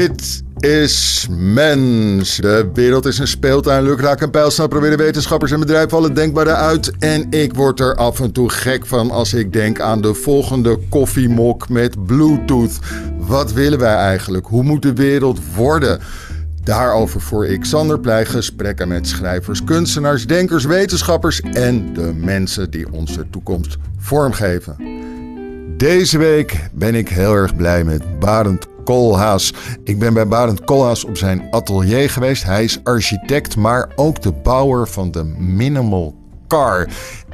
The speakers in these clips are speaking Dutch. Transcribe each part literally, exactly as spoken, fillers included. Dit is Mens. De wereld is een speeltuin. Lukraak en pijlsnel proberen wetenschappers en bedrijven alle denkbare uit. En ik word er af en toe gek van als ik denk aan de volgende koffiemok met Bluetooth. Wat willen wij eigenlijk? Hoe moet de wereld worden? Daarover voer ik, Sander Pleij, gesprekken met schrijvers, kunstenaars, denkers, wetenschappers en de mensen die onze toekomst vormgeven. Deze week ben ik heel erg blij met Barend Koolhaas. Ik ben bij Barend Koolhaas op zijn atelier geweest. Hij is architect, maar ook de bouwer van de Minimal Car.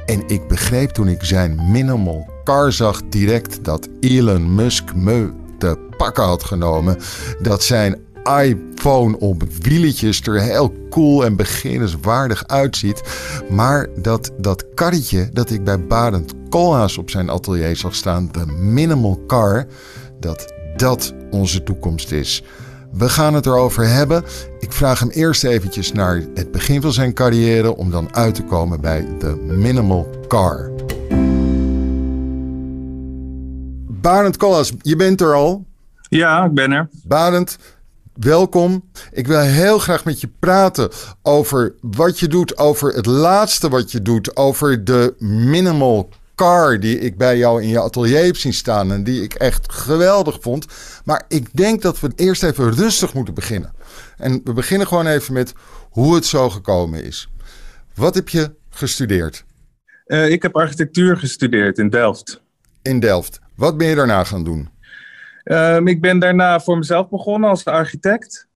En ik begreep toen ik zijn Minimal Car zag direct dat Elon Musk me te pakken had genomen. Dat zijn iPhone op wieltjes er heel cool en beginnerswaardig uitziet. Maar dat, dat karretje dat ik bij Barend Koolhaas op zijn atelier zag staan, de Minimal Car, dat dat onze toekomst is. We gaan het erover hebben. Ik vraag hem eerst eventjes naar het begin van zijn carrière om dan uit te komen bij de Minimal Car. Barend Koolhaas, je bent er al? Ja, ik ben er. Barend, welkom. Ik wil heel graag met je praten over wat je doet, over het laatste wat je doet, over de Minimal Car die ik bij jou in je atelier heb zien staan en die ik echt geweldig vond. Maar ik denk dat we eerst even rustig moeten beginnen. En we beginnen gewoon even met hoe het zo gekomen is. Wat heb je gestudeerd? Uh, ik heb architectuur gestudeerd in Delft. In Delft. Wat ben je daarna gaan doen? Um, ik ben daarna voor mezelf begonnen als architect.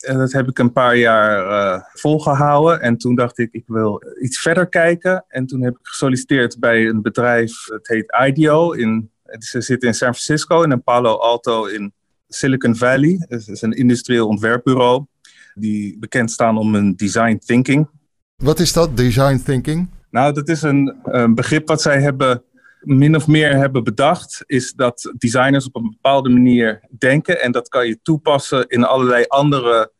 En dat heb ik een paar jaar uh, volgehouden. En toen dacht ik, ik wil iets verder kijken. En toen heb ik gesolliciteerd bij een bedrijf, het heet IDEO. In, ze zitten in San Francisco, in een Palo Alto in Silicon Valley. Het is een industrieel ontwerpbureau die bekend staan om hun design thinking. Wat is dat, design thinking? Nou, dat is een, een begrip wat zij hebben min of meer hebben bedacht, is dat designers op een bepaalde manier denken. En dat kan je toepassen in allerlei andere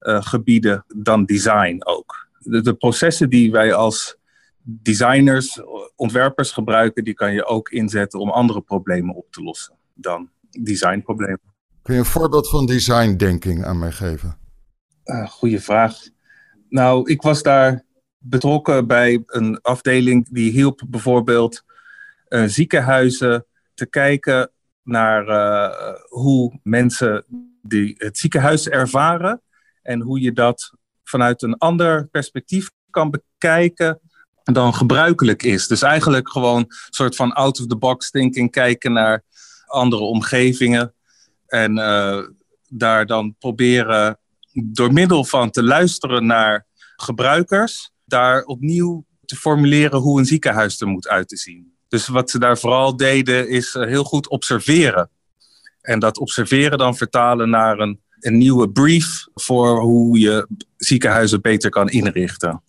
uh, gebieden dan design ook. De, de processen die wij als designers, ontwerpers gebruiken, die kan je ook inzetten om andere problemen op te lossen dan designproblemen. Kun je een voorbeeld van designdenking aan mij geven? Uh, goeie vraag. Nou, ik was daar betrokken bij een afdeling die hielp bijvoorbeeld Uh, ziekenhuizen te kijken naar uh, hoe mensen die het ziekenhuis ervaren en hoe je dat vanuit een ander perspectief kan bekijken dan gebruikelijk is. Dus eigenlijk gewoon een soort van out-of-the-box thinking, kijken naar andere omgevingen en uh, daar dan proberen door middel van te luisteren naar gebruikers, daar opnieuw te formuleren hoe een ziekenhuis er moet uit te zien. Dus wat ze daar vooral deden is heel goed observeren. En dat observeren dan vertalen naar een, een nieuwe brief voor hoe je ziekenhuizen beter kan inrichten.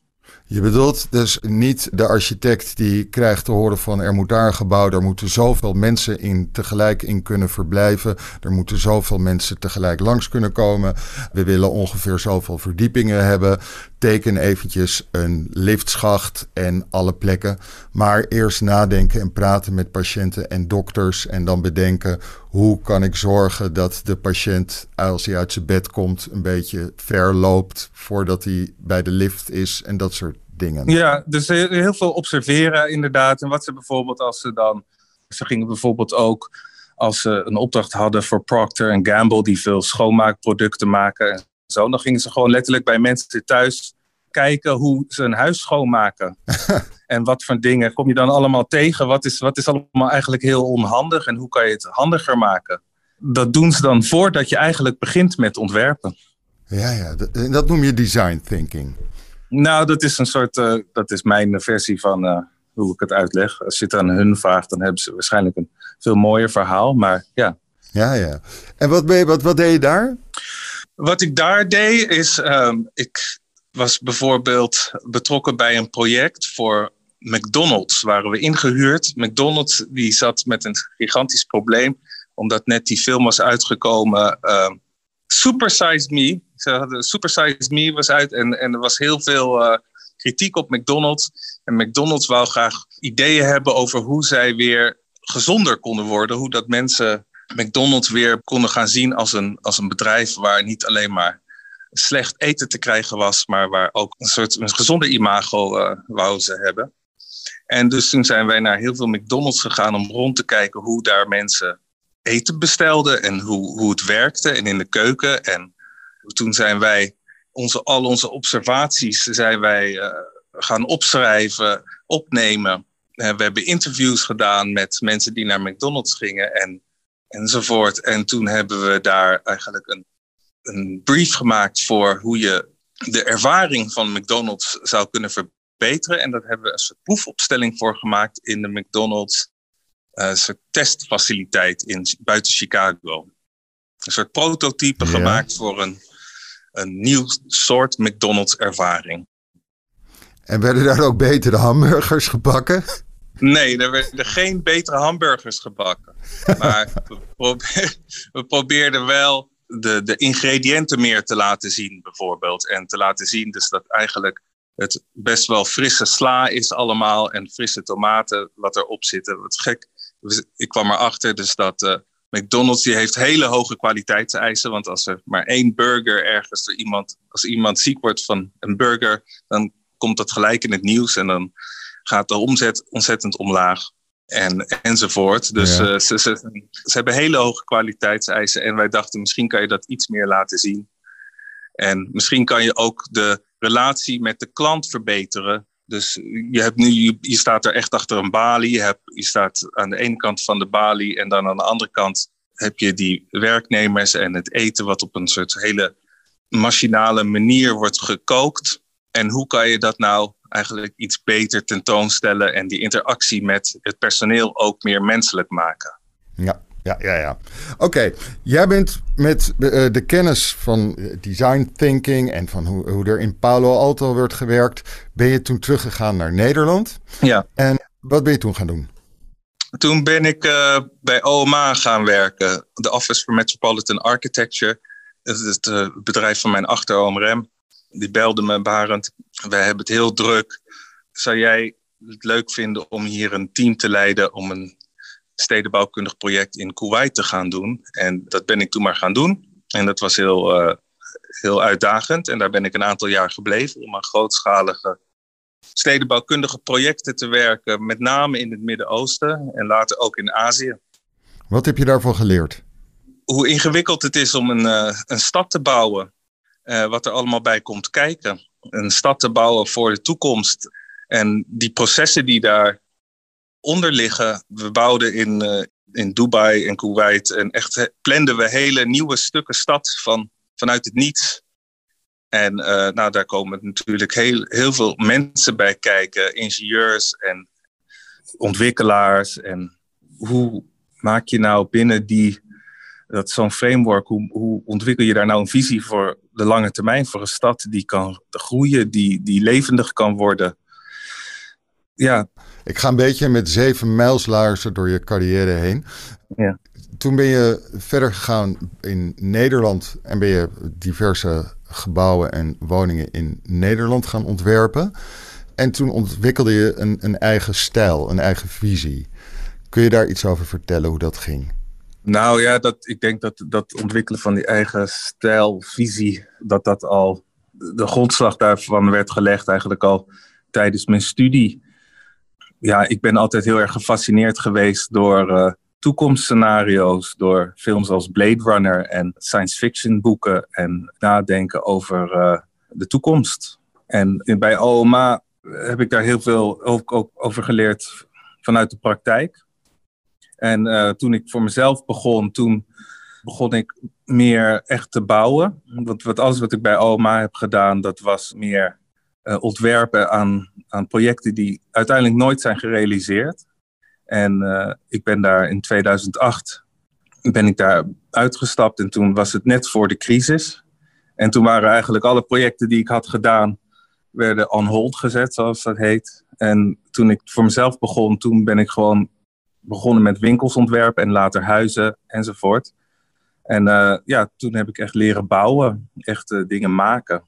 Je bedoelt dus niet de architect die krijgt te horen van er moet daar een gebouw, daar moeten zoveel mensen in tegelijk in kunnen verblijven. Er moeten zoveel mensen tegelijk langs kunnen komen. We willen ongeveer zoveel verdiepingen hebben. Teken eventjes een liftschacht en alle plekken. Maar eerst nadenken en praten met patiënten en dokters en dan bedenken hoe kan ik zorgen dat de patiënt als hij uit zijn bed komt een beetje ver loopt voordat hij bij de lift is en dat soort dingen. Ja, dus heel veel observeren inderdaad. En wat ze bijvoorbeeld als ze dan... Ze gingen bijvoorbeeld ook als ze een opdracht hadden voor Procter en Gamble die veel schoonmaakproducten maken en zo. Dan gingen ze gewoon letterlijk bij mensen thuis kijken hoe ze hun huis schoonmaken. En wat voor dingen kom je dan allemaal tegen? Wat is, wat is allemaal eigenlijk heel onhandig en hoe kan je het handiger maken? Dat doen ze dan voordat je eigenlijk begint met ontwerpen. Ja, ja, dat, dat noem je design thinking. Nou, dat is een soort, uh, dat is mijn versie van uh, hoe ik het uitleg. Als je het aan hun vraagt, dan hebben ze waarschijnlijk een veel mooier verhaal, maar ja. Ja, ja. En wat, ben je, wat, wat deed je daar? Wat ik daar deed is, um, ik was bijvoorbeeld betrokken bij een project voor McDonald's, waren we ingehuurd. McDonald's die zat met een gigantisch probleem, omdat net die film was uitgekomen, uh, Super Size Me. Ze hadden, Super Size Me was uit en, en er was heel veel uh, kritiek op McDonald's. En McDonald's wou graag ideeën hebben over hoe zij weer gezonder konden worden. Hoe dat mensen McDonald's weer konden gaan zien als een, als een bedrijf waar niet alleen maar slecht eten te krijgen was, maar waar ook een soort een gezonde imago uh, wou ze hebben. En dus toen zijn wij naar heel veel McDonald's gegaan om rond te kijken hoe daar mensen eten bestelden en hoe, hoe het werkte en in de keuken. En toen zijn wij onze, al onze observaties zijn wij, uh, gaan opschrijven, opnemen. Uh, we hebben interviews gedaan met mensen die naar McDonald's gingen en, enzovoort. En toen hebben we daar eigenlijk een, een brief gemaakt voor hoe je de ervaring van McDonald's zou kunnen verbeteren. En daar hebben we een soort proefopstelling voor gemaakt in de McDonald's. Een soort testfaciliteit in, buiten Chicago. Een soort prototype ja. gemaakt voor een, een nieuw soort McDonald's-ervaring. En werden daar ook betere hamburgers gebakken? Nee, er werden geen betere hamburgers gebakken. Maar we, probeer, we probeerden wel de, de ingrediënten meer te laten zien, bijvoorbeeld. En te laten zien dus dat eigenlijk het best wel frisse sla is allemaal. En frisse tomaten wat erop zitten. Wat gek. Ik kwam erachter dus dat uh, McDonald's die heeft hele hoge kwaliteitseisen. Want als er maar één burger ergens, er iemand, als iemand ziek wordt van een burger, dan komt dat gelijk in het nieuws. En dan gaat de omzet ontzettend omlaag. En, enzovoort. Dus ja. uh, ze, ze, ze hebben hele hoge kwaliteitseisen. En wij dachten, misschien kan je dat iets meer laten zien. En misschien kan je ook de relatie met de klant verbeteren. Dus je, hebt nu, je, je staat er echt achter een balie. Je, hebt, je staat aan de ene kant van de balie. En dan aan de andere kant heb je die werknemers en het eten wat op een soort hele machinale manier wordt gekookt. En hoe kan je dat nou eigenlijk iets beter tentoonstellen en die interactie met het personeel ook meer menselijk maken? Ja, ja, ja. ja. Oké, okay. Jij bent met de, de kennis van design thinking en van hoe, hoe er in Palo Alto wordt gewerkt, ben je toen teruggegaan naar Nederland. Ja. En wat ben je toen gaan doen? Toen ben ik uh, bij O M A gaan werken, de Office for Metropolitan Architecture. Dat is het uh, bedrijf van mijn achteroom Rem. Die belde me, Barend, wij hebben het heel druk. Zou jij het leuk vinden om hier een team te leiden om een stedenbouwkundig project in Kuwait te gaan doen? En dat ben ik toen maar gaan doen. En dat was heel, uh, heel uitdagend. En daar ben ik een aantal jaar gebleven om aan grootschalige stedenbouwkundige projecten te werken. Met name in het Midden-Oosten en later ook in Azië. Wat heb je daarvan geleerd? Hoe ingewikkeld het is om een, uh, een stad te bouwen. Uh, wat er allemaal bij komt kijken. Een stad te bouwen voor de toekomst. En die processen die daaronder liggen. We bouwden in, uh, in Dubai en Kuwait. En echt he, planden we hele nieuwe stukken stad van, vanuit het niets. En uh, nou, daar komen natuurlijk heel, heel veel mensen bij kijken. Ingenieurs en ontwikkelaars. En hoe maak je nou binnen die... Dat zo'n framework, hoe, hoe ontwikkel je daar nou een visie voor de lange termijn? Voor een stad die kan groeien, die, die levendig kan worden. Ja. Ik ga een beetje met zeven mijlslaarzen door je carrière heen. Ja. Toen ben je verder gegaan in Nederland en ben je diverse gebouwen en woningen in Nederland gaan ontwerpen. En toen ontwikkelde je een, een eigen stijl, een eigen visie. Kun je daar iets over vertellen hoe dat ging? Nou ja, dat, ik denk dat dat ontwikkelen van die eigen stijl, visie, dat dat al de grondslag daarvan werd gelegd eigenlijk al tijdens mijn studie. Ja, ik ben altijd heel erg gefascineerd geweest door uh, toekomstscenario's, door films als Blade Runner en science fiction boeken en nadenken over uh, de toekomst. En bij O M A heb ik daar heel veel ook, ook over geleerd vanuit de praktijk. En uh, toen ik voor mezelf begon, toen begon ik meer echt te bouwen. Want wat, alles wat ik bij O M A heb gedaan, dat was meer uh, ontwerpen aan, aan projecten die uiteindelijk nooit zijn gerealiseerd. En uh, ik ben daar in tweeduizend acht ben ik daar uitgestapt en toen was het net voor de crisis. En toen waren eigenlijk alle projecten die ik had gedaan, werden on hold gezet, zoals dat heet. En toen ik voor mezelf begon, toen ben ik gewoon... begonnen met winkelsontwerp en later huizen enzovoort. En uh, ja, toen heb ik echt leren bouwen, echt uh, dingen maken.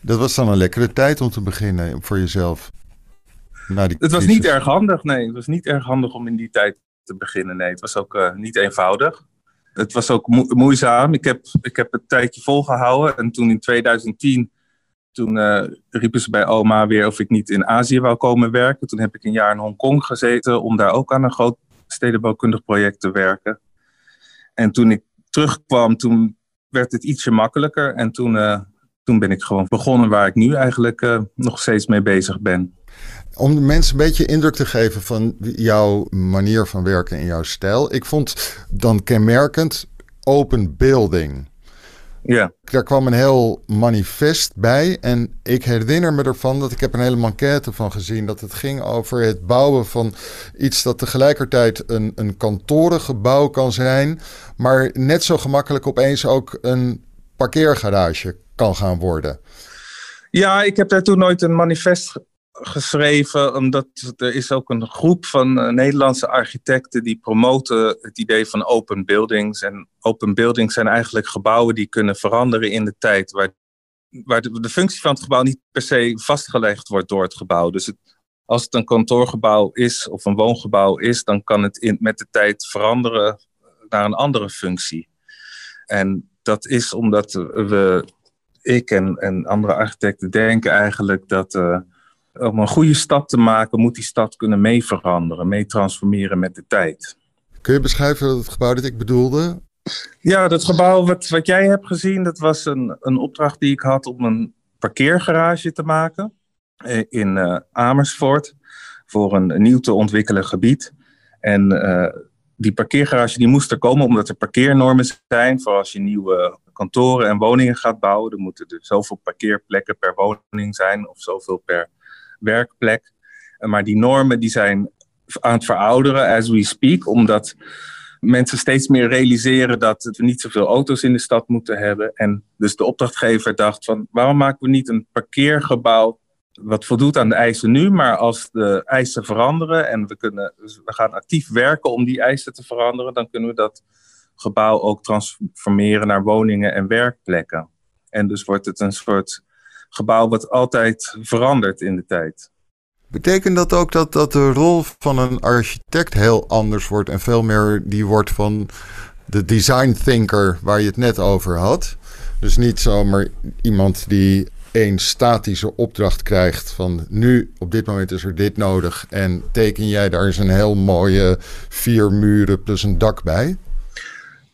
Dat was dan een lekkere tijd om te beginnen voor jezelf? Na die crisis. Het was niet erg handig, nee. Het was niet erg handig om in die tijd te beginnen. Nee, het was ook uh, niet eenvoudig. Het was ook mo- moeizaam. Ik heb, ik heb het tijdje volgehouden. En toen in tweeduizend tien, toen uh, riepen ze bij O M A weer of ik niet in Azië wou komen werken. Toen heb ik een jaar in Hongkong gezeten om daar ook aan een groot stedenbouwkundig project te werken. En toen ik terugkwam, toen werd het ietsje makkelijker. En toen, uh, toen ben ik gewoon begonnen waar ik nu eigenlijk uh, nog steeds mee bezig ben. Om de mensen een beetje indruk te geven van jouw manier van werken en jouw stijl. Ik vond dan kenmerkend open building. Ja. Daar kwam een heel manifest bij. En ik herinner me ervan dat ik heb een hele manquette van gezien. Dat het ging over het bouwen van iets dat tegelijkertijd een, een kantorengebouw kan zijn. Maar net zo gemakkelijk opeens ook een parkeergarage kan gaan worden. Ja, ik heb daar toen nooit een manifest ge- geschreven. Omdat er is ook een groep van uh, Nederlandse architecten die promoten het idee van open buildings. En open buildings zijn eigenlijk gebouwen die kunnen veranderen in de tijd. Waar, waar de, de functie van het gebouw niet per se vastgelegd wordt door het gebouw. Dus het, als het een kantoorgebouw is of een woongebouw is, dan kan het in, met de tijd veranderen naar een andere functie. En dat is omdat we, ik en, en andere architecten denken eigenlijk dat uh, om een goede stad te maken, moet die stad kunnen mee veranderen, mee transformeren met de tijd. Kun je beschrijven het gebouw dat ik bedoelde? Ja, dat gebouw wat, wat jij hebt gezien, dat was een, een opdracht die ik had om een parkeergarage te maken in uh, Amersfoort voor een nieuw te ontwikkelen gebied. En uh, die parkeergarage die moest er komen omdat er parkeernormen zijn voor als je nieuwe kantoren en woningen gaat bouwen. Er moeten er zoveel parkeerplekken per woning zijn of zoveel per werkplek. Maar die normen die zijn aan het verouderen as we speak. Omdat mensen steeds meer realiseren dat we niet zoveel auto's in de stad moeten hebben. En dus de opdrachtgever dacht van waarom maken we niet een parkeergebouw wat voldoet aan de eisen nu. Maar als de eisen veranderen en we, kunnen, we gaan actief werken om die eisen te veranderen. Dan kunnen we dat gebouw ook transformeren naar woningen en werkplekken. En dus wordt het een soort gebouw wat altijd verandert in de tijd. Betekent dat ook dat, dat de rol van een architect heel anders wordt en veel meer die wordt van de design thinker waar je het net over had? Dus niet zomaar iemand die één statische opdracht krijgt van nu op dit moment is er dit nodig en teken jij daar eens een heel mooie vier muren plus een dak bij?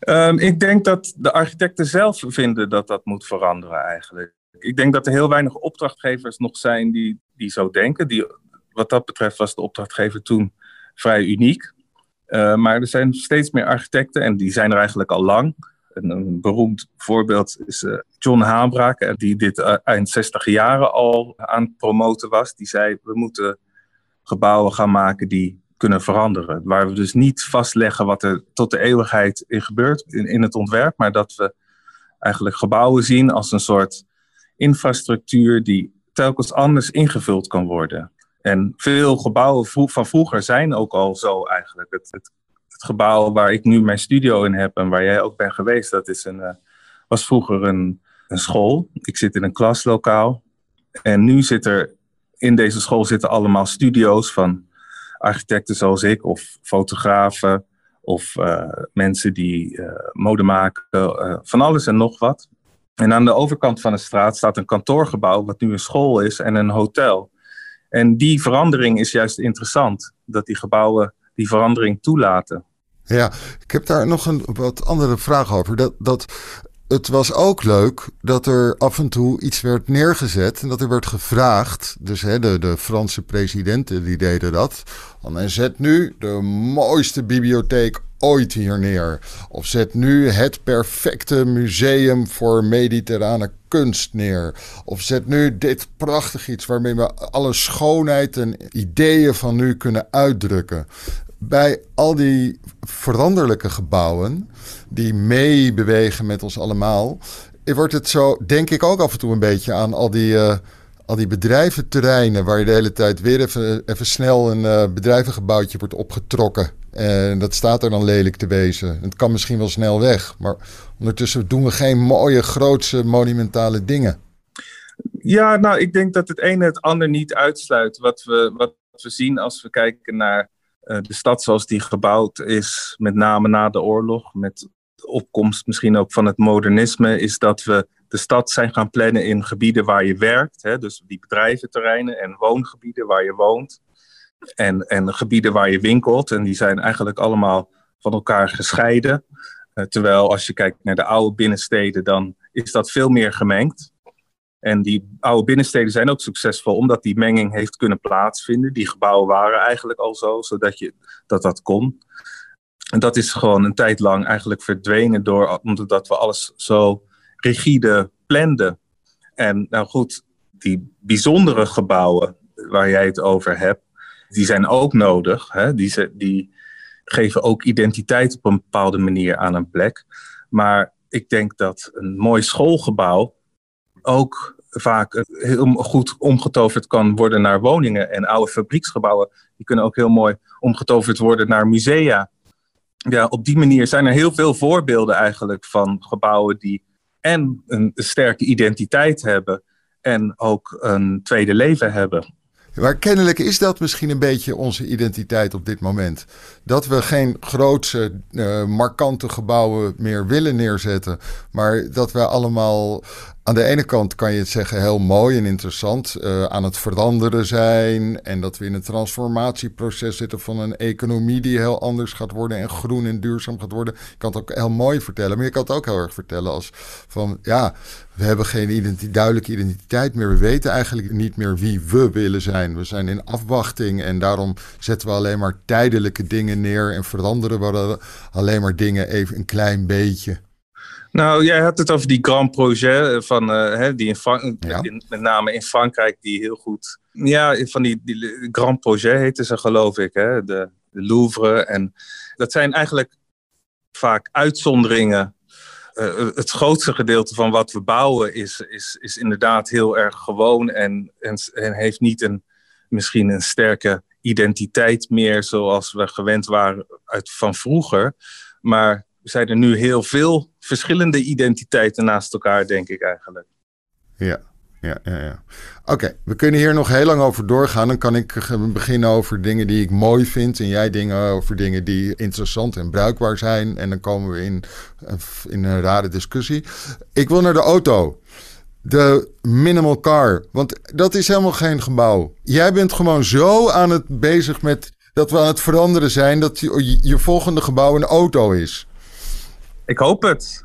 Um, ik denk dat de architecten zelf vinden dat dat moet veranderen eigenlijk. Ik denk dat er heel weinig opdrachtgevers nog zijn die, die zo denken. Die, wat dat betreft was de opdrachtgever toen vrij uniek. Uh, maar er zijn steeds meer architecten en die zijn er eigenlijk al lang. Een, een beroemd voorbeeld is uh, John Habraken, die dit uh, eind zestig jaren al aan het promoten was. Die zei, we moeten gebouwen gaan maken die kunnen veranderen. Waar we dus niet vastleggen wat er tot de eeuwigheid in gebeurt in, in het ontwerp. Maar dat we eigenlijk gebouwen zien als een soort infrastructuur die telkens anders ingevuld kan worden. En veel gebouwen vro- van vroeger zijn ook al zo eigenlijk. Het, het, het gebouw waar ik nu mijn studio in heb en waar jij ook bent geweest, dat is een, uh, was vroeger een, een school. Ik zit in een klaslokaal. En nu zit er in deze school zitten allemaal studio's van architecten zoals ik of fotografen of uh, mensen die uh, mode maken, uh, van alles en nog wat. En aan de overkant van de straat staat een kantoorgebouw, wat nu een school is en een hotel. En die verandering is juist interessant, dat die gebouwen die verandering toelaten. Ja, ik heb daar nog een wat andere vraag over. Dat, dat, het was ook leuk dat er af en toe iets werd neergezet en dat er werd gevraagd. Dus hè, de, de Franse presidenten die deden dat. En zet nu de mooiste bibliotheek ooit hier neer. Of zet nu het perfecte museum voor mediterrane kunst neer. Of zet nu dit prachtig iets waarmee we alle schoonheid en ideeën van nu kunnen uitdrukken. Bij al die veranderlijke gebouwen die meebewegen met ons allemaal, wordt het zo, denk ik, ook af en toe een beetje aan al die, uh, al die bedrijventerreinen waar je de hele tijd weer even, even snel een uh, bedrijvengebouwtje wordt opgetrokken. En dat staat er dan lelijk te wezen. Het kan misschien wel snel weg, maar ondertussen doen we geen mooie, grootse, monumentale dingen. Ja, nou, ik denk dat het ene het ander niet uitsluit. Wat we, wat we zien als we kijken naar uh, de stad zoals die gebouwd is, met name na de oorlog, met de opkomst misschien ook van het modernisme, is dat we de stad zijn gaan plannen in gebieden waar je werkt. Hè, dus die bedrijventerreinen en woongebieden waar je woont. En, en gebieden waar je winkelt. En die zijn eigenlijk allemaal van elkaar gescheiden. Uh, terwijl als je kijkt naar de oude binnensteden, dan is dat veel meer gemengd. En die oude binnensteden zijn ook succesvol, omdat die menging heeft kunnen plaatsvinden. Die gebouwen waren eigenlijk al zo, zodat je, dat dat kon. En dat is gewoon een tijd lang eigenlijk verdwenen, door, omdat we alles zo rigide planden. En nou goed, die bijzondere gebouwen waar jij het over hebt, die zijn ook nodig. Hè? Die, ze, die geven ook identiteit op een bepaalde manier aan een plek. Maar ik denk dat een mooi schoolgebouw ook vaak heel goed omgetoverd kan worden naar woningen. En oude fabrieksgebouwen, die kunnen ook heel mooi omgetoverd worden naar musea. Ja, op die manier zijn er heel veel voorbeelden eigenlijk van gebouwen die en een sterke identiteit hebben en ook een tweede leven hebben. Maar kennelijk is dat misschien een beetje onze identiteit op dit moment. Dat we geen grootse, uh, markante gebouwen meer willen neerzetten. Maar dat we allemaal, aan de ene kant kan je het zeggen, heel mooi en interessant. Uh, aan het veranderen zijn. En dat we in een transformatieproces zitten van een economie die heel anders gaat worden. En groen en duurzaam gaat worden. Ik kan het ook heel mooi vertellen. Maar je kan het ook heel erg vertellen als van, ja, we hebben geen identi- duidelijke identiteit meer. We weten eigenlijk niet meer wie we willen zijn. We zijn in afwachting en daarom zetten we alleen maar tijdelijke dingen neer en veranderen we alleen maar dingen even een klein beetje. Nou, jij had het over die Grand Projet, van, uh, hè, die in Fran- ja. in, met name in Frankrijk, die heel goed... Ja, van die, die Grand Projet heten ze, geloof ik, hè? De, de Louvre. En dat zijn eigenlijk vaak uitzonderingen. Uh, het grootste gedeelte van wat we bouwen is, is, is inderdaad heel erg gewoon en, en, en heeft niet een, misschien een sterke identiteit meer zoals we gewend waren uit, van vroeger. Maar er zijn er nu heel veel verschillende identiteiten naast elkaar, denk ik eigenlijk. Ja, ja, ja. ja. Oké, okay, we kunnen hier nog heel lang over doorgaan. Dan kan ik beginnen over dingen die ik mooi vind en jij dingen over dingen die interessant en bruikbaar zijn. En dan komen we in, in een rare discussie. Ik wil naar de auto. De minimal car. Want dat is helemaal geen gebouw. Jij bent gewoon zo aan het bezig met dat we aan het veranderen zijn dat je, je volgende gebouw een auto is. Ik hoop het.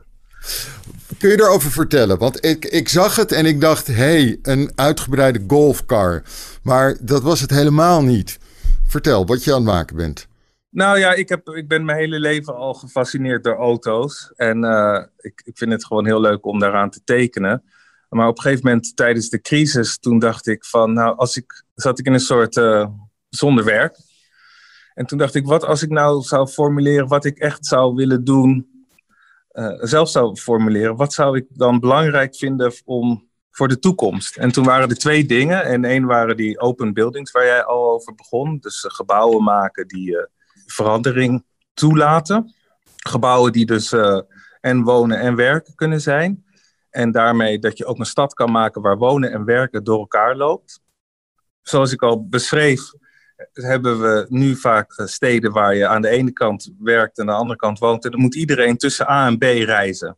Kun je daarover vertellen? Want ik, ik zag het en ik dacht, hé, hey, een uitgebreide golfcar. Maar dat was het helemaal niet. Vertel wat je aan het maken bent. Nou ja, ik, heb, ik ben mijn hele leven al gefascineerd door auto's. En uh, ik, ik vind het gewoon heel leuk om daaraan te tekenen. Maar op een gegeven moment tijdens de crisis, toen dacht ik van, nou, als ik zat ik in een soort uh, zonder werk. En toen dacht ik, wat als ik nou zou formuleren wat ik echt zou willen doen... Uh, zelf zou formuleren, wat zou ik dan belangrijk vinden om, voor de toekomst? En toen waren er twee dingen. En één waren die open buildings waar jij al over begon. Dus uh, gebouwen maken die uh, verandering toelaten. Gebouwen die dus uh, en wonen en werken kunnen zijn. En daarmee dat je ook een stad kan maken waar wonen en werken door elkaar loopt. Zoals ik al beschreef, hebben we nu vaak steden waar je aan de ene kant werkt en aan de andere kant woont. En dan moet iedereen tussen A en B reizen.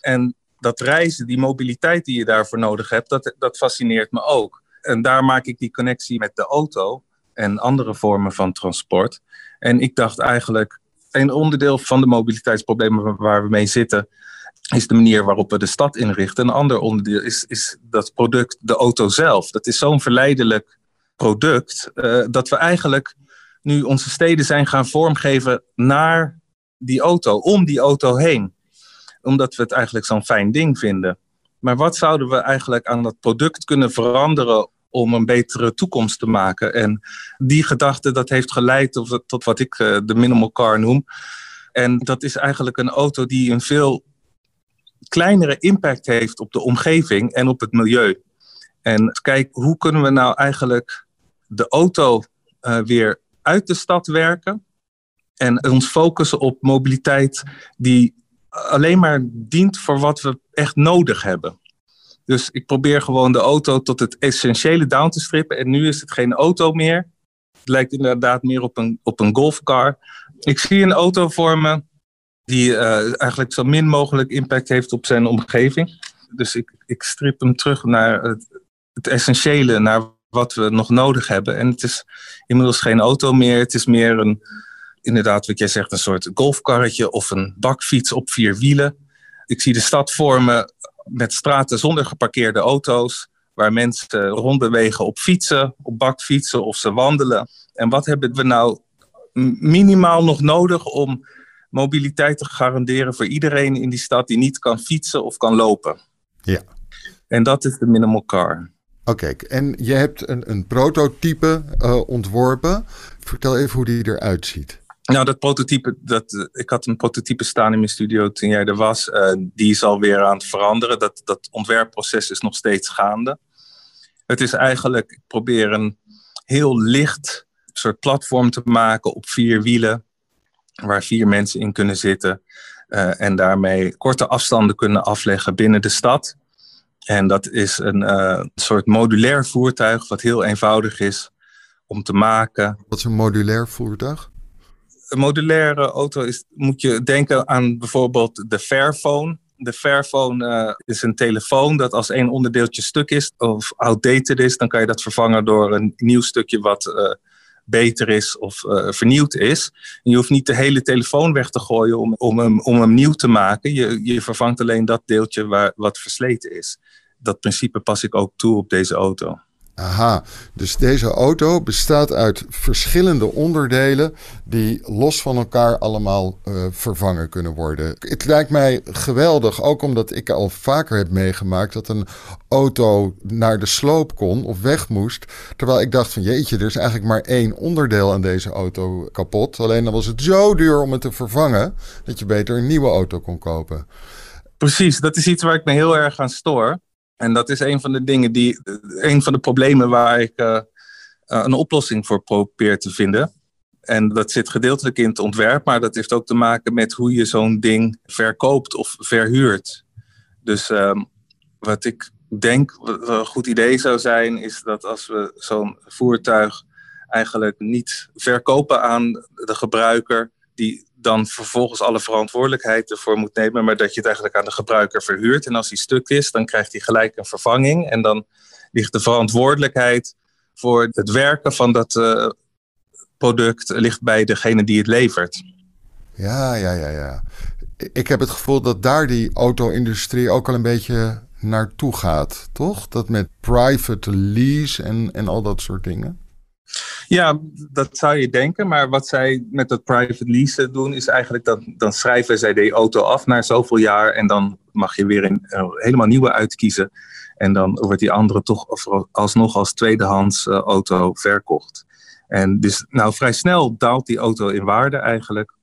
En dat reizen, die mobiliteit die je daarvoor nodig hebt, dat, dat fascineert me ook. En daar maak ik die connectie met de auto en andere vormen van transport. En ik dacht eigenlijk, een onderdeel van de mobiliteitsproblemen waar we mee zitten, is de manier waarop we de stad inrichten. Een ander onderdeel is, is dat product, de auto zelf. Dat is zo'n verleidelijk product, uh, dat we eigenlijk nu onze steden zijn gaan vormgeven naar die auto, om die auto heen. Omdat we het eigenlijk zo'n fijn ding vinden. Maar wat zouden we eigenlijk aan dat product kunnen veranderen om een betere toekomst te maken? En die gedachte, dat heeft geleid tot wat ik uh, de minimal car noem. En dat is eigenlijk een auto die een veel kleinere impact heeft op de omgeving en op het milieu. En kijk, hoe kunnen we nou eigenlijk de auto uh, weer uit de stad werken en ons focussen op mobiliteit die alleen maar dient voor wat we echt nodig hebben. Dus ik probeer gewoon de auto tot het essentiële down te strippen en nu is het geen auto meer, Het lijkt inderdaad meer op een, op een golfcar. Ik zie een auto voor me die uh, eigenlijk zo min mogelijk impact heeft op zijn omgeving. Dus ik, ik strip hem terug naar het, het essentiële, naar wat we nog nodig hebben. En het is inmiddels geen auto meer. Het is meer een, inderdaad wat jij zegt, een soort golfkarretje of een bakfiets op vier wielen. Ik zie de stad voor me met straten zonder geparkeerde auto's, waar mensen rondbewegen op fietsen, op bakfietsen of ze wandelen. En wat hebben we nou minimaal nog nodig om mobiliteit te garanderen voor iedereen in die stad die niet kan fietsen of kan lopen? Ja. En dat is de minimal car. Oké, okay, en je hebt een, een prototype uh, ontworpen. Vertel even hoe die eruit ziet. Nou, dat prototype, dat, ik had een prototype staan in mijn studio toen jij er was. Uh, die is alweer aan het veranderen. Dat, dat ontwerpproces is nog steeds gaande. Het is eigenlijk, ik probeer een heel licht soort platform te maken op vier wielen, waar vier mensen in kunnen zitten uh, en daarmee korte afstanden kunnen afleggen binnen de stad. En dat is een uh, soort modulair voertuig wat heel eenvoudig is om te maken. Wat is een modulair voertuig? Een modulaire auto is, moet je denken aan bijvoorbeeld de Fairphone. De Fairphone uh, is een telefoon dat als één onderdeeltje stuk is of outdated is, dan kan je dat vervangen door een nieuw stukje wat uh, beter is of uh, vernieuwd is. En je hoeft niet de hele telefoon weg te gooien om, om, hem, om hem nieuw te maken. Je, je vervangt alleen dat deeltje waar, wat versleten is. Dat principe pas ik ook toe op deze auto. Aha, dus deze auto bestaat uit verschillende onderdelen die los van elkaar allemaal uh, vervangen kunnen worden. Het lijkt mij geweldig, ook omdat ik al vaker heb meegemaakt dat een auto naar de sloop kon of weg moest. Terwijl ik dacht van jeetje, er is eigenlijk maar één onderdeel aan deze auto kapot. Alleen dan was het zo duur om het te vervangen dat je beter een nieuwe auto kon kopen. Precies, dat is iets waar ik me heel erg aan stoor. En dat is een van de dingen die, een van de problemen waar ik uh, een oplossing voor probeer te vinden. En dat zit gedeeltelijk in het ontwerp, maar dat heeft ook te maken met hoe je zo'n ding verkoopt of verhuurt. Dus um, wat ik denk wat een goed idee zou zijn, is dat als we zo'n voertuig eigenlijk niet verkopen aan de gebruiker, die dan vervolgens alle verantwoordelijkheid ervoor moet nemen, maar dat je het eigenlijk aan de gebruiker verhuurt. En als die stuk is, dan krijgt hij gelijk een vervanging. En dan ligt de verantwoordelijkheid voor het werken van dat uh, product ligt bij degene die het levert. Ja, ja, ja, ja. Ik heb het gevoel dat daar die auto-industrie ook al een beetje naartoe gaat, toch? Dat met private lease en, en al dat soort dingen. Ja, dat zou je denken, maar wat zij met dat private lease doen is eigenlijk dat dan schrijven zij die auto af naar zoveel jaar en dan mag je weer een uh, helemaal nieuwe uitkiezen en dan wordt die andere toch alsnog als tweedehands uh, auto verkocht. En dus nou vrij snel daalt die auto in waarde eigenlijk,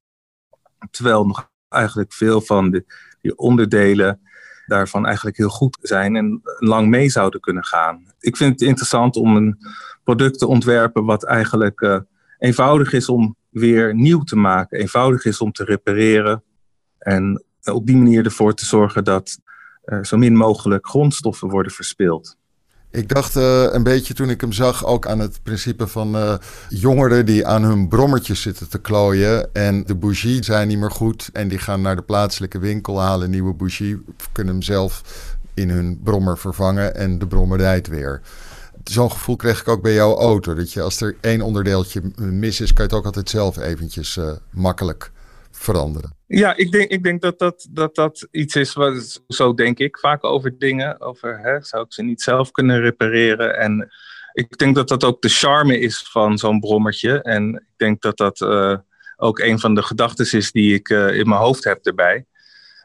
terwijl nog eigenlijk veel van de, die onderdelen daarvan eigenlijk heel goed zijn en lang mee zouden kunnen gaan. Ik vind het interessant om een product te ontwerpen wat eigenlijk uh, eenvoudig is om weer nieuw te maken, eenvoudig is om te repareren en op die manier ervoor te zorgen dat uh, zo min mogelijk grondstoffen worden verspild. Ik dacht uh, een beetje toen ik hem zag ook aan het principe van uh, jongeren die aan hun brommertjes zitten te klooien en de bougie zijn niet meer goed en die gaan naar de plaatselijke winkel halen, nieuwe bougie, kunnen hem zelf in hun brommer vervangen en de brommer rijdt weer. Zo'n gevoel kreeg ik ook bij jouw auto, dat je als er één onderdeeltje mis is, kan je het ook altijd zelf eventjes uh, makkelijk veranderen. Ja, ik denk, ik denk dat, dat, dat dat iets is, wat, zo denk ik vaak over dingen, over hè, zou ik ze niet zelf kunnen repareren. En ik denk dat dat ook de charme is van zo'n brommertje. En ik denk dat dat uh, ook een van de gedachten is die ik uh, in mijn hoofd heb erbij.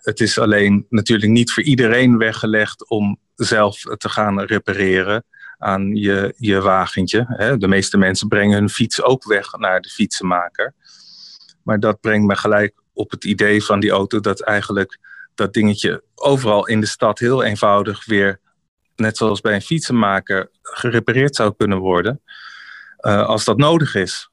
Het is alleen natuurlijk niet voor iedereen weggelegd om zelf te gaan repareren aan je, je wagentje. Hè. De meeste mensen brengen hun fiets ook weg naar de fietsenmaker. Maar dat brengt me gelijk op het idee van die auto dat eigenlijk dat dingetje overal in de stad heel eenvoudig weer, net zoals bij een fietsenmaker, gerepareerd zou kunnen worden uh, als dat nodig is.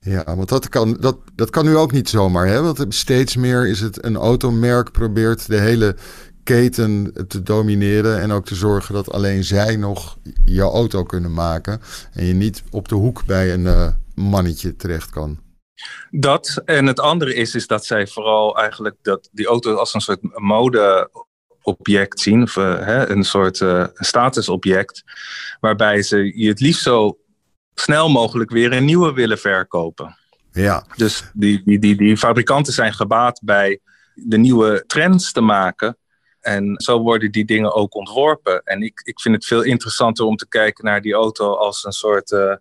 Ja, want dat kan, dat, dat kan nu ook niet zomaar, hè? Want steeds meer is het een automerk probeert de hele keten te domineren en ook te zorgen dat alleen zij nog jouw auto kunnen maken en je niet op de hoek bij een uh, mannetje terecht kan. Dat en het andere is, is dat zij vooral eigenlijk dat die auto als een soort modeobject zien. Of, uh, hè, een soort uh, statusobject. Waarbij ze je het liefst zo snel mogelijk weer een nieuwe willen verkopen. Ja. Dus die, die, die, die fabrikanten zijn gebaat bij de nieuwe trends te maken. En zo worden die dingen ook ontworpen. En ik, ik vind het veel interessanter om te kijken naar die auto als een soort... Uh,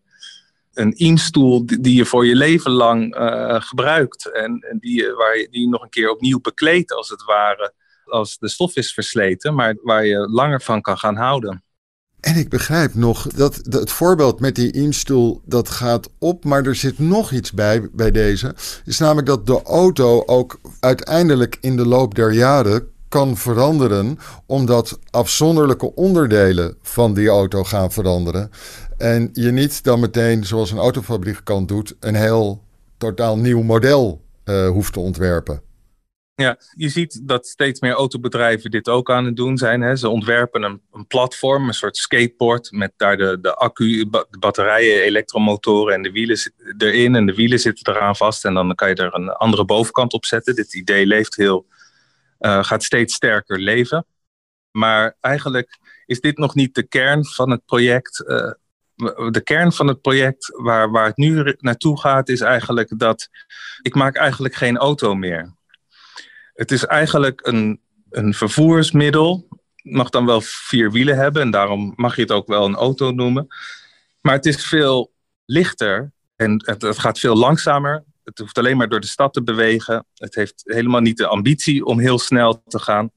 een instoel die je voor je leven lang uh, gebruikt. En, en die, waar je, die je nog een keer opnieuw bekleedt als het ware. Als de stof is versleten, maar waar je langer van kan gaan houden. En ik begrijp nog dat, dat het voorbeeld met die instoel, dat gaat op. Maar er zit nog iets bij, bij deze. Is namelijk dat de auto ook uiteindelijk in de loop der jaren kan veranderen, omdat afzonderlijke onderdelen van die auto gaan veranderen. En je niet dan meteen, zoals een autofabrikant doet, een heel totaal nieuw model uh, hoeft te ontwerpen. Ja, je ziet dat steeds meer autobedrijven dit ook aan het doen zijn. Hè. Ze ontwerpen een, een platform, een soort skateboard, met daar de, de accu, ba- de batterijen, elektromotoren en de wielen zit erin. En de wielen zitten eraan vast en dan kan je er een andere bovenkant op zetten. Dit idee leeft heel... Uh, gaat steeds sterker leven. Maar eigenlijk is dit nog niet de kern van het project. Uh, de kern van het project waar, waar het nu naartoe gaat is eigenlijk dat... ik maak eigenlijk geen auto meer. Het is eigenlijk een, een vervoersmiddel. Mag dan wel vier wielen hebben en daarom mag je het ook wel een auto noemen. Maar het is veel lichter en het, het gaat veel langzamer... Het hoeft alleen maar door de stad te bewegen. Het heeft helemaal niet de ambitie om heel snel te gaan.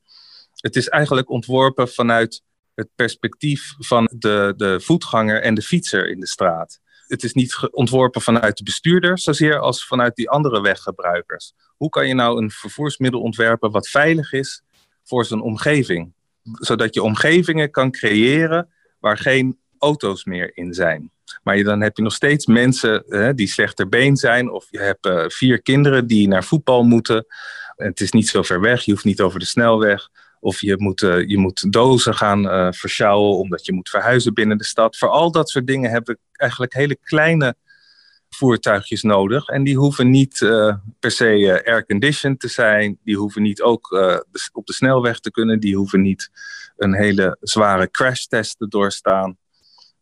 Het is eigenlijk ontworpen vanuit het perspectief van de, de voetganger en de fietser in de straat. Het is niet ontworpen vanuit de bestuurder zozeer als vanuit die andere weggebruikers. Hoe kan je nou een vervoersmiddel ontwerpen wat veilig is voor zijn omgeving? Zodat je omgevingen kan creëren waar geen auto's meer in zijn. Maar je, dan heb je nog steeds mensen hè, die slechter been zijn. Of je hebt uh, vier kinderen die naar voetbal moeten. Het is niet zo ver weg. Je hoeft niet over de snelweg. Of je moet, uh, je moet dozen gaan uh, versjouwen omdat je moet verhuizen binnen de stad. Voor al dat soort dingen heb ik eigenlijk hele kleine voertuigjes nodig. En die hoeven niet uh, per se uh, airconditioned te zijn. Die hoeven niet ook uh, op de snelweg te kunnen. Die hoeven niet een hele zware crashtest te doorstaan.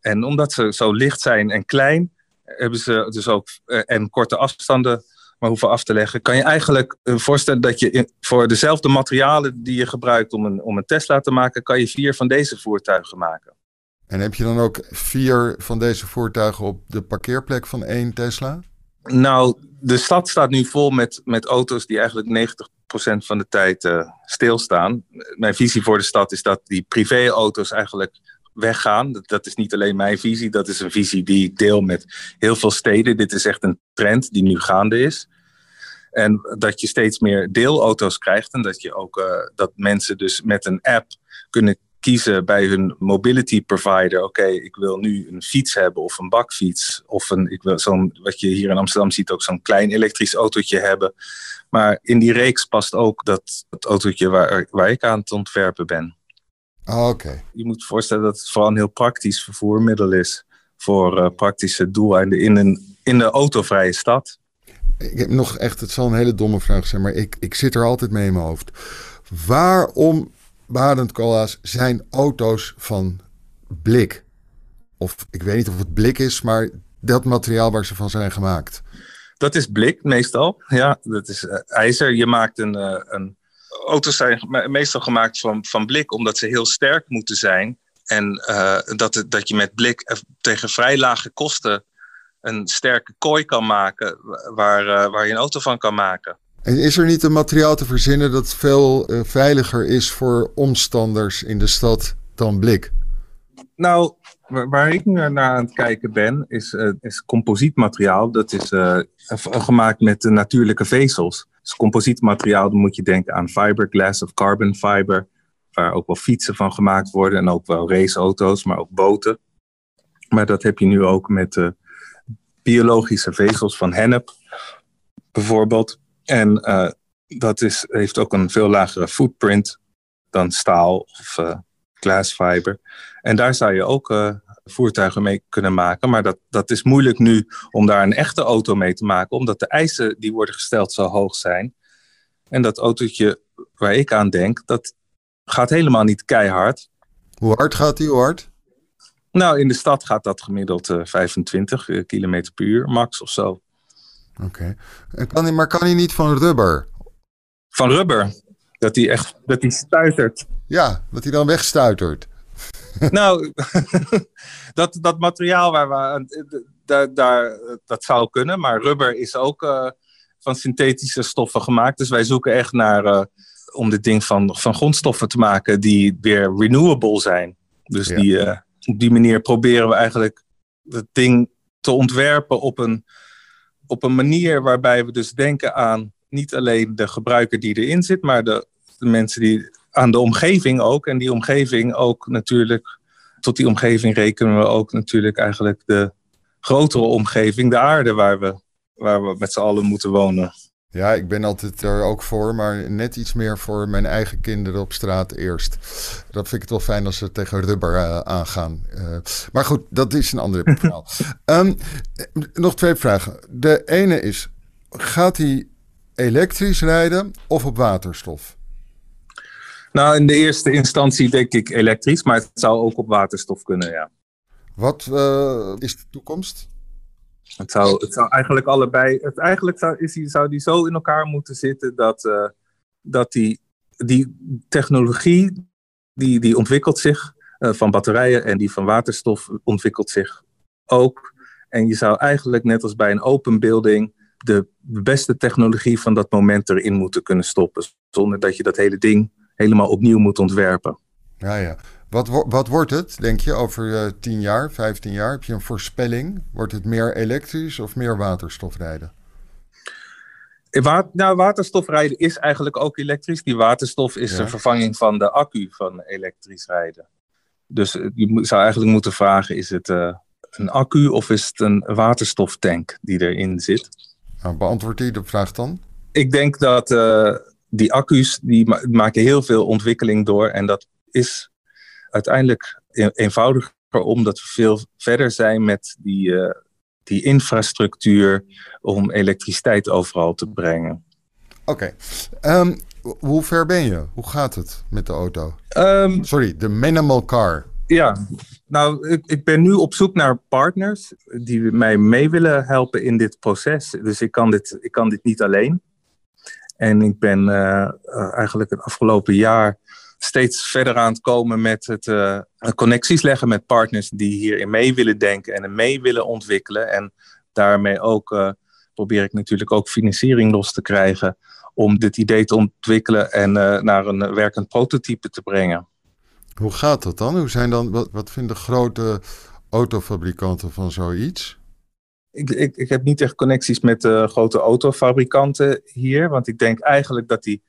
En omdat ze zo licht zijn en klein, hebben ze dus ook en korte afstanden maar hoeven af te leggen, kan je eigenlijk voorstellen dat je voor dezelfde materialen die je gebruikt om een, om een Tesla te maken, kan je vier van deze voertuigen maken. En heb je dan ook vier van deze voertuigen op de parkeerplek van één Tesla? Nou, de stad staat nu vol met, met auto's die eigenlijk negentig procent van de tijd uh, stilstaan. Mijn visie voor de stad is dat die privéauto's eigenlijk weggaan. Dat is niet alleen mijn visie. Dat is een visie die ik deel met heel veel steden. Dit is echt een trend die nu gaande is. En dat je steeds meer deelauto's krijgt. En dat je ook uh, dat mensen dus met een app kunnen kiezen bij hun mobility provider. Oké, okay, ik wil nu een fiets hebben of een bakfiets. Of een, ik wil zo'n, wat je hier in Amsterdam ziet, ook zo'n klein elektrisch autootje hebben. Maar in die reeks past ook dat, dat autootje waar, waar ik aan het ontwerpen ben. Oh, okay. Je moet voorstellen dat het vooral een heel praktisch vervoermiddel is voor uh, praktische doeleinden in een, in de autovrije stad. Ik heb nog echt, het zal een hele domme vraag zijn, maar ik, ik zit er altijd mee in mijn hoofd. Waarom, Barend Koolhaas, zijn auto's van blik? Of ik weet niet of het blik is, maar dat materiaal waar ze van zijn gemaakt. Dat is blik meestal, ja. Dat is uh, ijzer. Je maakt een... Uh, een Auto's zijn meestal gemaakt van, van blik, omdat ze heel sterk moeten zijn. En uh, dat, dat je met blik tegen vrij lage kosten een sterke kooi kan maken waar, uh, waar je een auto van kan maken. En is er niet een materiaal te verzinnen dat veel uh, veiliger is voor omstanders in de stad dan blik? Nou, waar, waar ik nu naar aan het kijken ben, is, uh, is composietmateriaal. Dat is uh, gemaakt met uh, natuurlijke vezels. Dus composietmateriaal, dan moet je denken aan fiberglass of carbon fiber, waar ook wel fietsen van gemaakt worden en ook wel raceauto's, maar ook boten. Maar dat heb je nu ook met uh, biologische vezels van hennep, bijvoorbeeld. En uh, dat is, heeft ook een veel lagere footprint dan staal of uh, glass fiber. En daar zou je ook uh, voertuigen mee kunnen maken. Maar dat, dat is moeilijk nu om daar een echte auto mee te maken, omdat de eisen die worden gesteld zo hoog zijn. En dat autootje waar ik aan denk, dat gaat helemaal niet keihard. Hoe hard gaat die? Hoe hard? Nou, in de stad gaat dat gemiddeld uh, vijfentwintig kilometer per uur max of zo. Oké. Okay. Maar kan hij niet van rubber? Van rubber? Dat hij echt dat hij stuitert. Ja, dat hij dan wegstuitert. Nou, dat, dat materiaal waar we daar, daar, dat zou kunnen, maar rubber is ook uh, van synthetische stoffen gemaakt. Dus wij zoeken echt naar uh, om dit ding van, van grondstoffen te maken die weer renewable zijn. Dus ja. die, uh, op die manier proberen we eigenlijk het ding te ontwerpen op een, op een manier waarbij we dus denken aan niet alleen de gebruiker die erin zit, maar de, de mensen die aan de omgeving ook. En die omgeving ook natuurlijk, tot die omgeving rekenen we ook natuurlijk eigenlijk de grotere omgeving, de aarde waar we, waar we met z'n allen moeten wonen. Ja, ik ben altijd er ook voor, maar net iets meer voor mijn eigen kinderen op straat eerst. Dat vind ik het wel fijn als ze tegen rubber uh, aangaan. Uh, maar goed, dat is een ander verhaal. um, nog twee vragen. De ene is, gaat hij elektrisch rijden of op waterstof? Nou, in de eerste instantie denk ik elektrisch, maar het zou ook op waterstof kunnen, ja. Wat uh, is de toekomst? Het zou, het zou eigenlijk allebei... Het eigenlijk zou, is die, zou die zo in elkaar moeten zitten dat, uh, dat die, die technologie die, die ontwikkelt zich uh, van batterijen en die van waterstof ontwikkelt zich ook. En je zou eigenlijk net als bij een open building de beste technologie van dat moment erin moeten kunnen stoppen. Zonder dat je dat hele ding helemaal opnieuw moet ontwerpen. Ja, ja. Wat, wat wordt het, denk je, over uh, tien jaar, vijftien jaar? Heb je een voorspelling? Wordt het meer elektrisch of meer waterstofrijden? Wa- nou, waterstofrijden is eigenlijk ook elektrisch. Die waterstof is ja. de vervanging van de accu van elektrisch rijden. Dus je moet, zou eigenlijk moeten vragen, is het uh, een accu of is het een waterstoftank die erin zit? Nou, beantwoord die de vraag dan. Ik denk dat uh, die accu's, die ma- maken heel veel ontwikkeling door en dat is uiteindelijk eenvoudiger omdat we veel verder zijn met die, uh, die infrastructuur om elektriciteit overal te brengen. Oké. Okay. Um, hoe ver ben je? Hoe gaat het met de auto? Um, Sorry, de minimal car. Ja, nou ik, ik ben nu op zoek naar partners die mij mee willen helpen in dit proces. Dus ik kan dit, ik kan dit niet alleen. En ik ben uh, eigenlijk het afgelopen jaar steeds verder aan het komen met het uh, connecties leggen met partners die hierin mee willen denken en mee willen ontwikkelen. En daarmee ook uh, probeer ik natuurlijk ook financiering los te krijgen om dit idee te ontwikkelen en uh, naar een werkend prototype te brengen. Hoe gaat dat dan? Hoe zijn dan wat, wat vinden grote autofabrikanten van zoiets? Ik, ik, ik heb niet echt connecties met uh, grote autofabrikanten hier, want ik denk eigenlijk dat die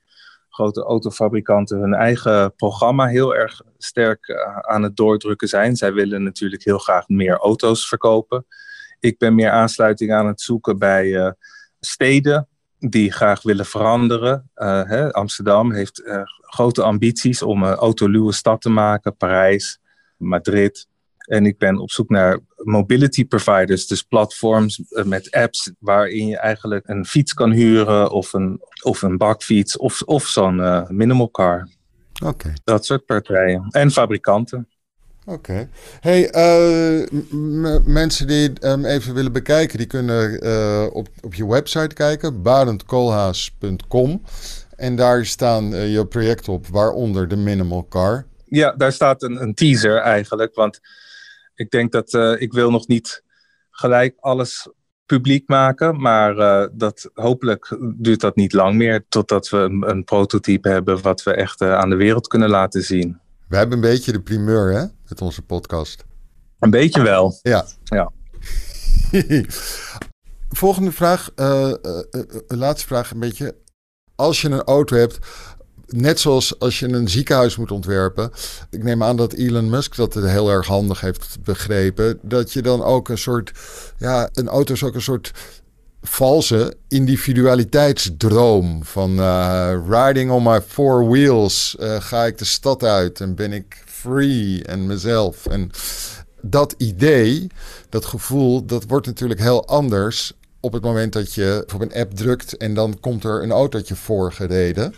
grote autofabrikanten hun eigen programma heel erg sterk aan het doordrukken zijn. Zij willen natuurlijk heel graag meer auto's verkopen. Ik ben meer aansluiting aan het zoeken bij uh, steden die graag willen veranderen. Uh, hè, Amsterdam heeft uh, grote ambities om een autoluwe stad te maken. Parijs, Madrid. En ik ben op zoek naar mobility providers, dus platforms met apps waarin je eigenlijk een fiets kan huren of een, of een bakfiets of, of zo'n uh, minimal car. Oké. Okay. Dat soort partijen en fabrikanten. Oké. Okay. Hey, uh, m- m- mensen die um, even willen bekijken, die kunnen uh, op, op je website kijken, barend koolhaas punt com. En daar staan uh, je projecten op, waaronder de minimal car. Ja, daar staat een, een teaser eigenlijk, want ik denk dat uh, ik wil nog niet gelijk alles publiek maken, maar uh, dat, hopelijk duurt dat niet lang meer totdat we een, een prototype hebben wat we echt uh, aan de wereld kunnen laten zien. We hebben een beetje de primeur, hè, met onze podcast. Een beetje wel. Ja. Ja. Volgende vraag, uh, uh, uh, laatste vraag een beetje. Als je een auto hebt, net zoals als je een ziekenhuis moet ontwerpen. Ik neem aan dat Elon Musk dat heel erg handig heeft begrepen. Dat je dan ook een soort, ja, een auto is ook een soort valse individualiteitsdroom. Van uh, riding on my four wheels, uh, ga ik de stad uit en ben ik free en mezelf. En dat idee, dat gevoel, dat wordt natuurlijk heel anders op het moment dat je op een app drukt en dan komt er een autootje voor gereden.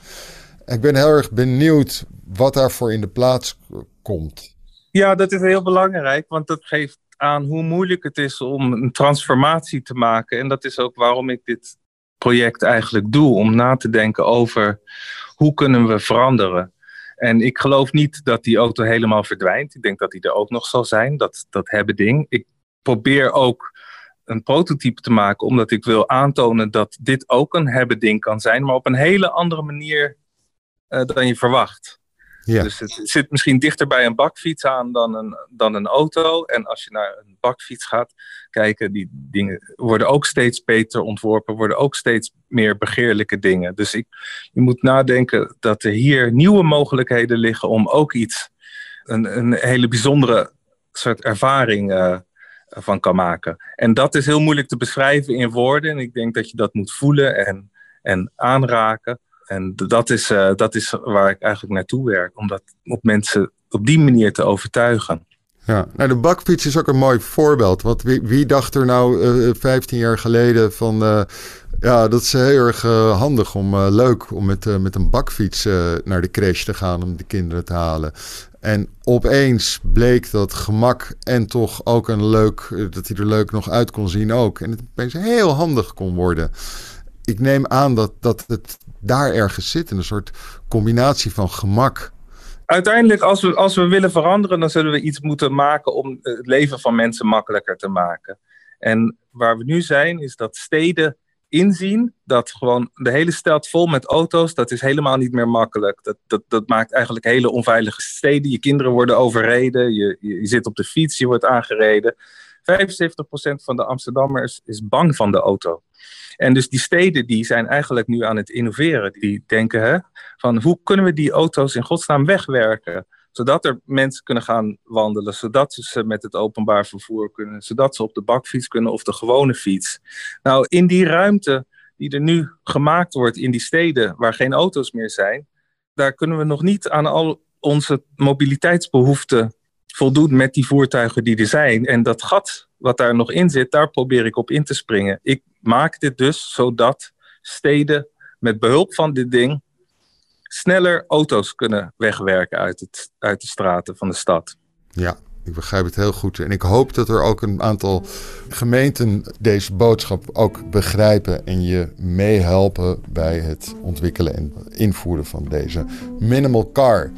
Ik ben heel erg benieuwd wat daarvoor in de plaats komt. Ja, dat is heel belangrijk, want dat geeft aan hoe moeilijk het is om een transformatie te maken. En dat is ook waarom ik dit project eigenlijk doe, om na te denken over hoe kunnen we veranderen. En ik geloof niet dat die auto helemaal verdwijnt. Ik denk dat die er ook nog zal zijn, dat, dat hebben ding. Ik probeer ook een prototype te maken, omdat ik wil aantonen dat dit ook een hebben ding kan zijn, maar op een hele andere manier uh, dan je verwacht. Ja. Dus het zit misschien dichter bij een bakfiets aan dan een, dan een auto. En als je naar een bakfiets gaat kijken, die dingen worden ook steeds beter ontworpen, worden ook steeds meer begeerlijke dingen. Dus ik, je moet nadenken dat er hier nieuwe mogelijkheden liggen om ook iets, een, een hele bijzondere soort ervaring uh, van kan maken. En dat is heel moeilijk te beschrijven in woorden. En ik denk dat je dat moet voelen en, en aanraken. En dat is, uh, dat is waar ik eigenlijk naartoe werk. Om dat op mensen op die manier te overtuigen. Ja, nou, de bakfiets is ook een mooi voorbeeld. Want wie, wie dacht er nou uh, vijftien jaar geleden van... Uh, ja, dat is heel erg uh, handig om uh, leuk om met, uh, met een bakfiets uh, naar de crèche te gaan om de kinderen te halen. En opeens bleek dat gemak en toch ook een leuk... Uh, dat hij er leuk nog uit kon zien ook. En het opeens heel handig kon worden. Ik neem aan dat, dat het daar ergens zit, in een soort combinatie van gemak. Uiteindelijk, als we, als we willen veranderen, dan zullen we iets moeten maken om het leven van mensen makkelijker te maken. En waar we nu zijn, is dat steden inzien dat gewoon de hele stad vol met auto's, dat is helemaal niet meer makkelijk. Dat, dat, dat maakt eigenlijk hele onveilige steden. Je kinderen worden overreden, je, je zit op de fiets, je wordt aangereden. vijfenzeventig procent van de Amsterdammers is bang van de auto. En dus die steden die zijn eigenlijk nu aan het innoveren. Die denken hè, van hoe kunnen we die auto's in godsnaam wegwerken? Zodat er mensen kunnen gaan wandelen. Zodat ze met het openbaar vervoer kunnen. Zodat ze op de bakfiets kunnen of de gewone fiets. Nou, in die ruimte die er nu gemaakt wordt in die steden waar geen auto's meer zijn. Daar kunnen we nog niet aan al onze mobiliteitsbehoeften voldoen met die voertuigen die er zijn. En dat gat wat daar nog in zit, daar probeer ik op in te springen. Ik maak dit dus zodat steden met behulp van dit ding sneller auto's kunnen wegwerken uit, het, uit de straten van de stad. Ja, ik begrijp het heel goed. En ik hoop dat er ook een aantal gemeenten deze boodschap ook begrijpen en je meehelpen bij het ontwikkelen en invoeren van deze minimal car.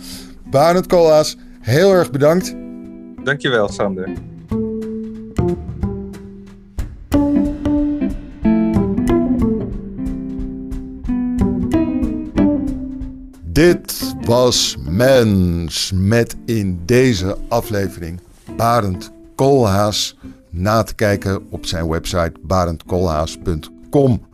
Barend Koolhaas, heel erg bedankt. Dankjewel, Sander. Dit was Mens met in deze aflevering Barend Koolhaas. Na te kijken op zijn website barend koolhaas punt com.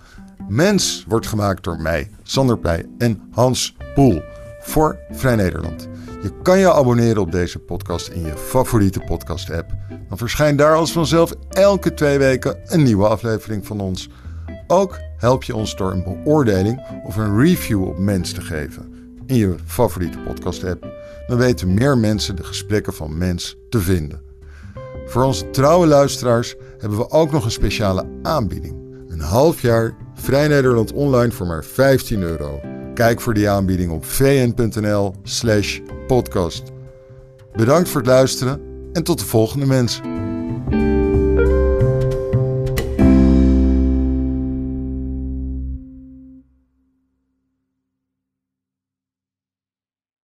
Mens wordt gemaakt door mij, Sander Pleij en Hans Poel voor Vrij Nederland. Je kan je abonneren op deze podcast in je favoriete podcast-app. Dan verschijnt daar als vanzelf elke twee weken een nieuwe aflevering van ons. Ook help je ons door een beoordeling of een review op Mens te geven in je favoriete podcast-app. Dan weten meer mensen de gesprekken van Mens te vinden. Voor onze trouwe luisteraars hebben we ook nog een speciale aanbieding. Een half jaar Vrij Nederland online voor maar vijftien euro. Kijk voor die aanbieding op v n punt n l slash podcast. Bedankt voor het luisteren en tot de volgende Mens.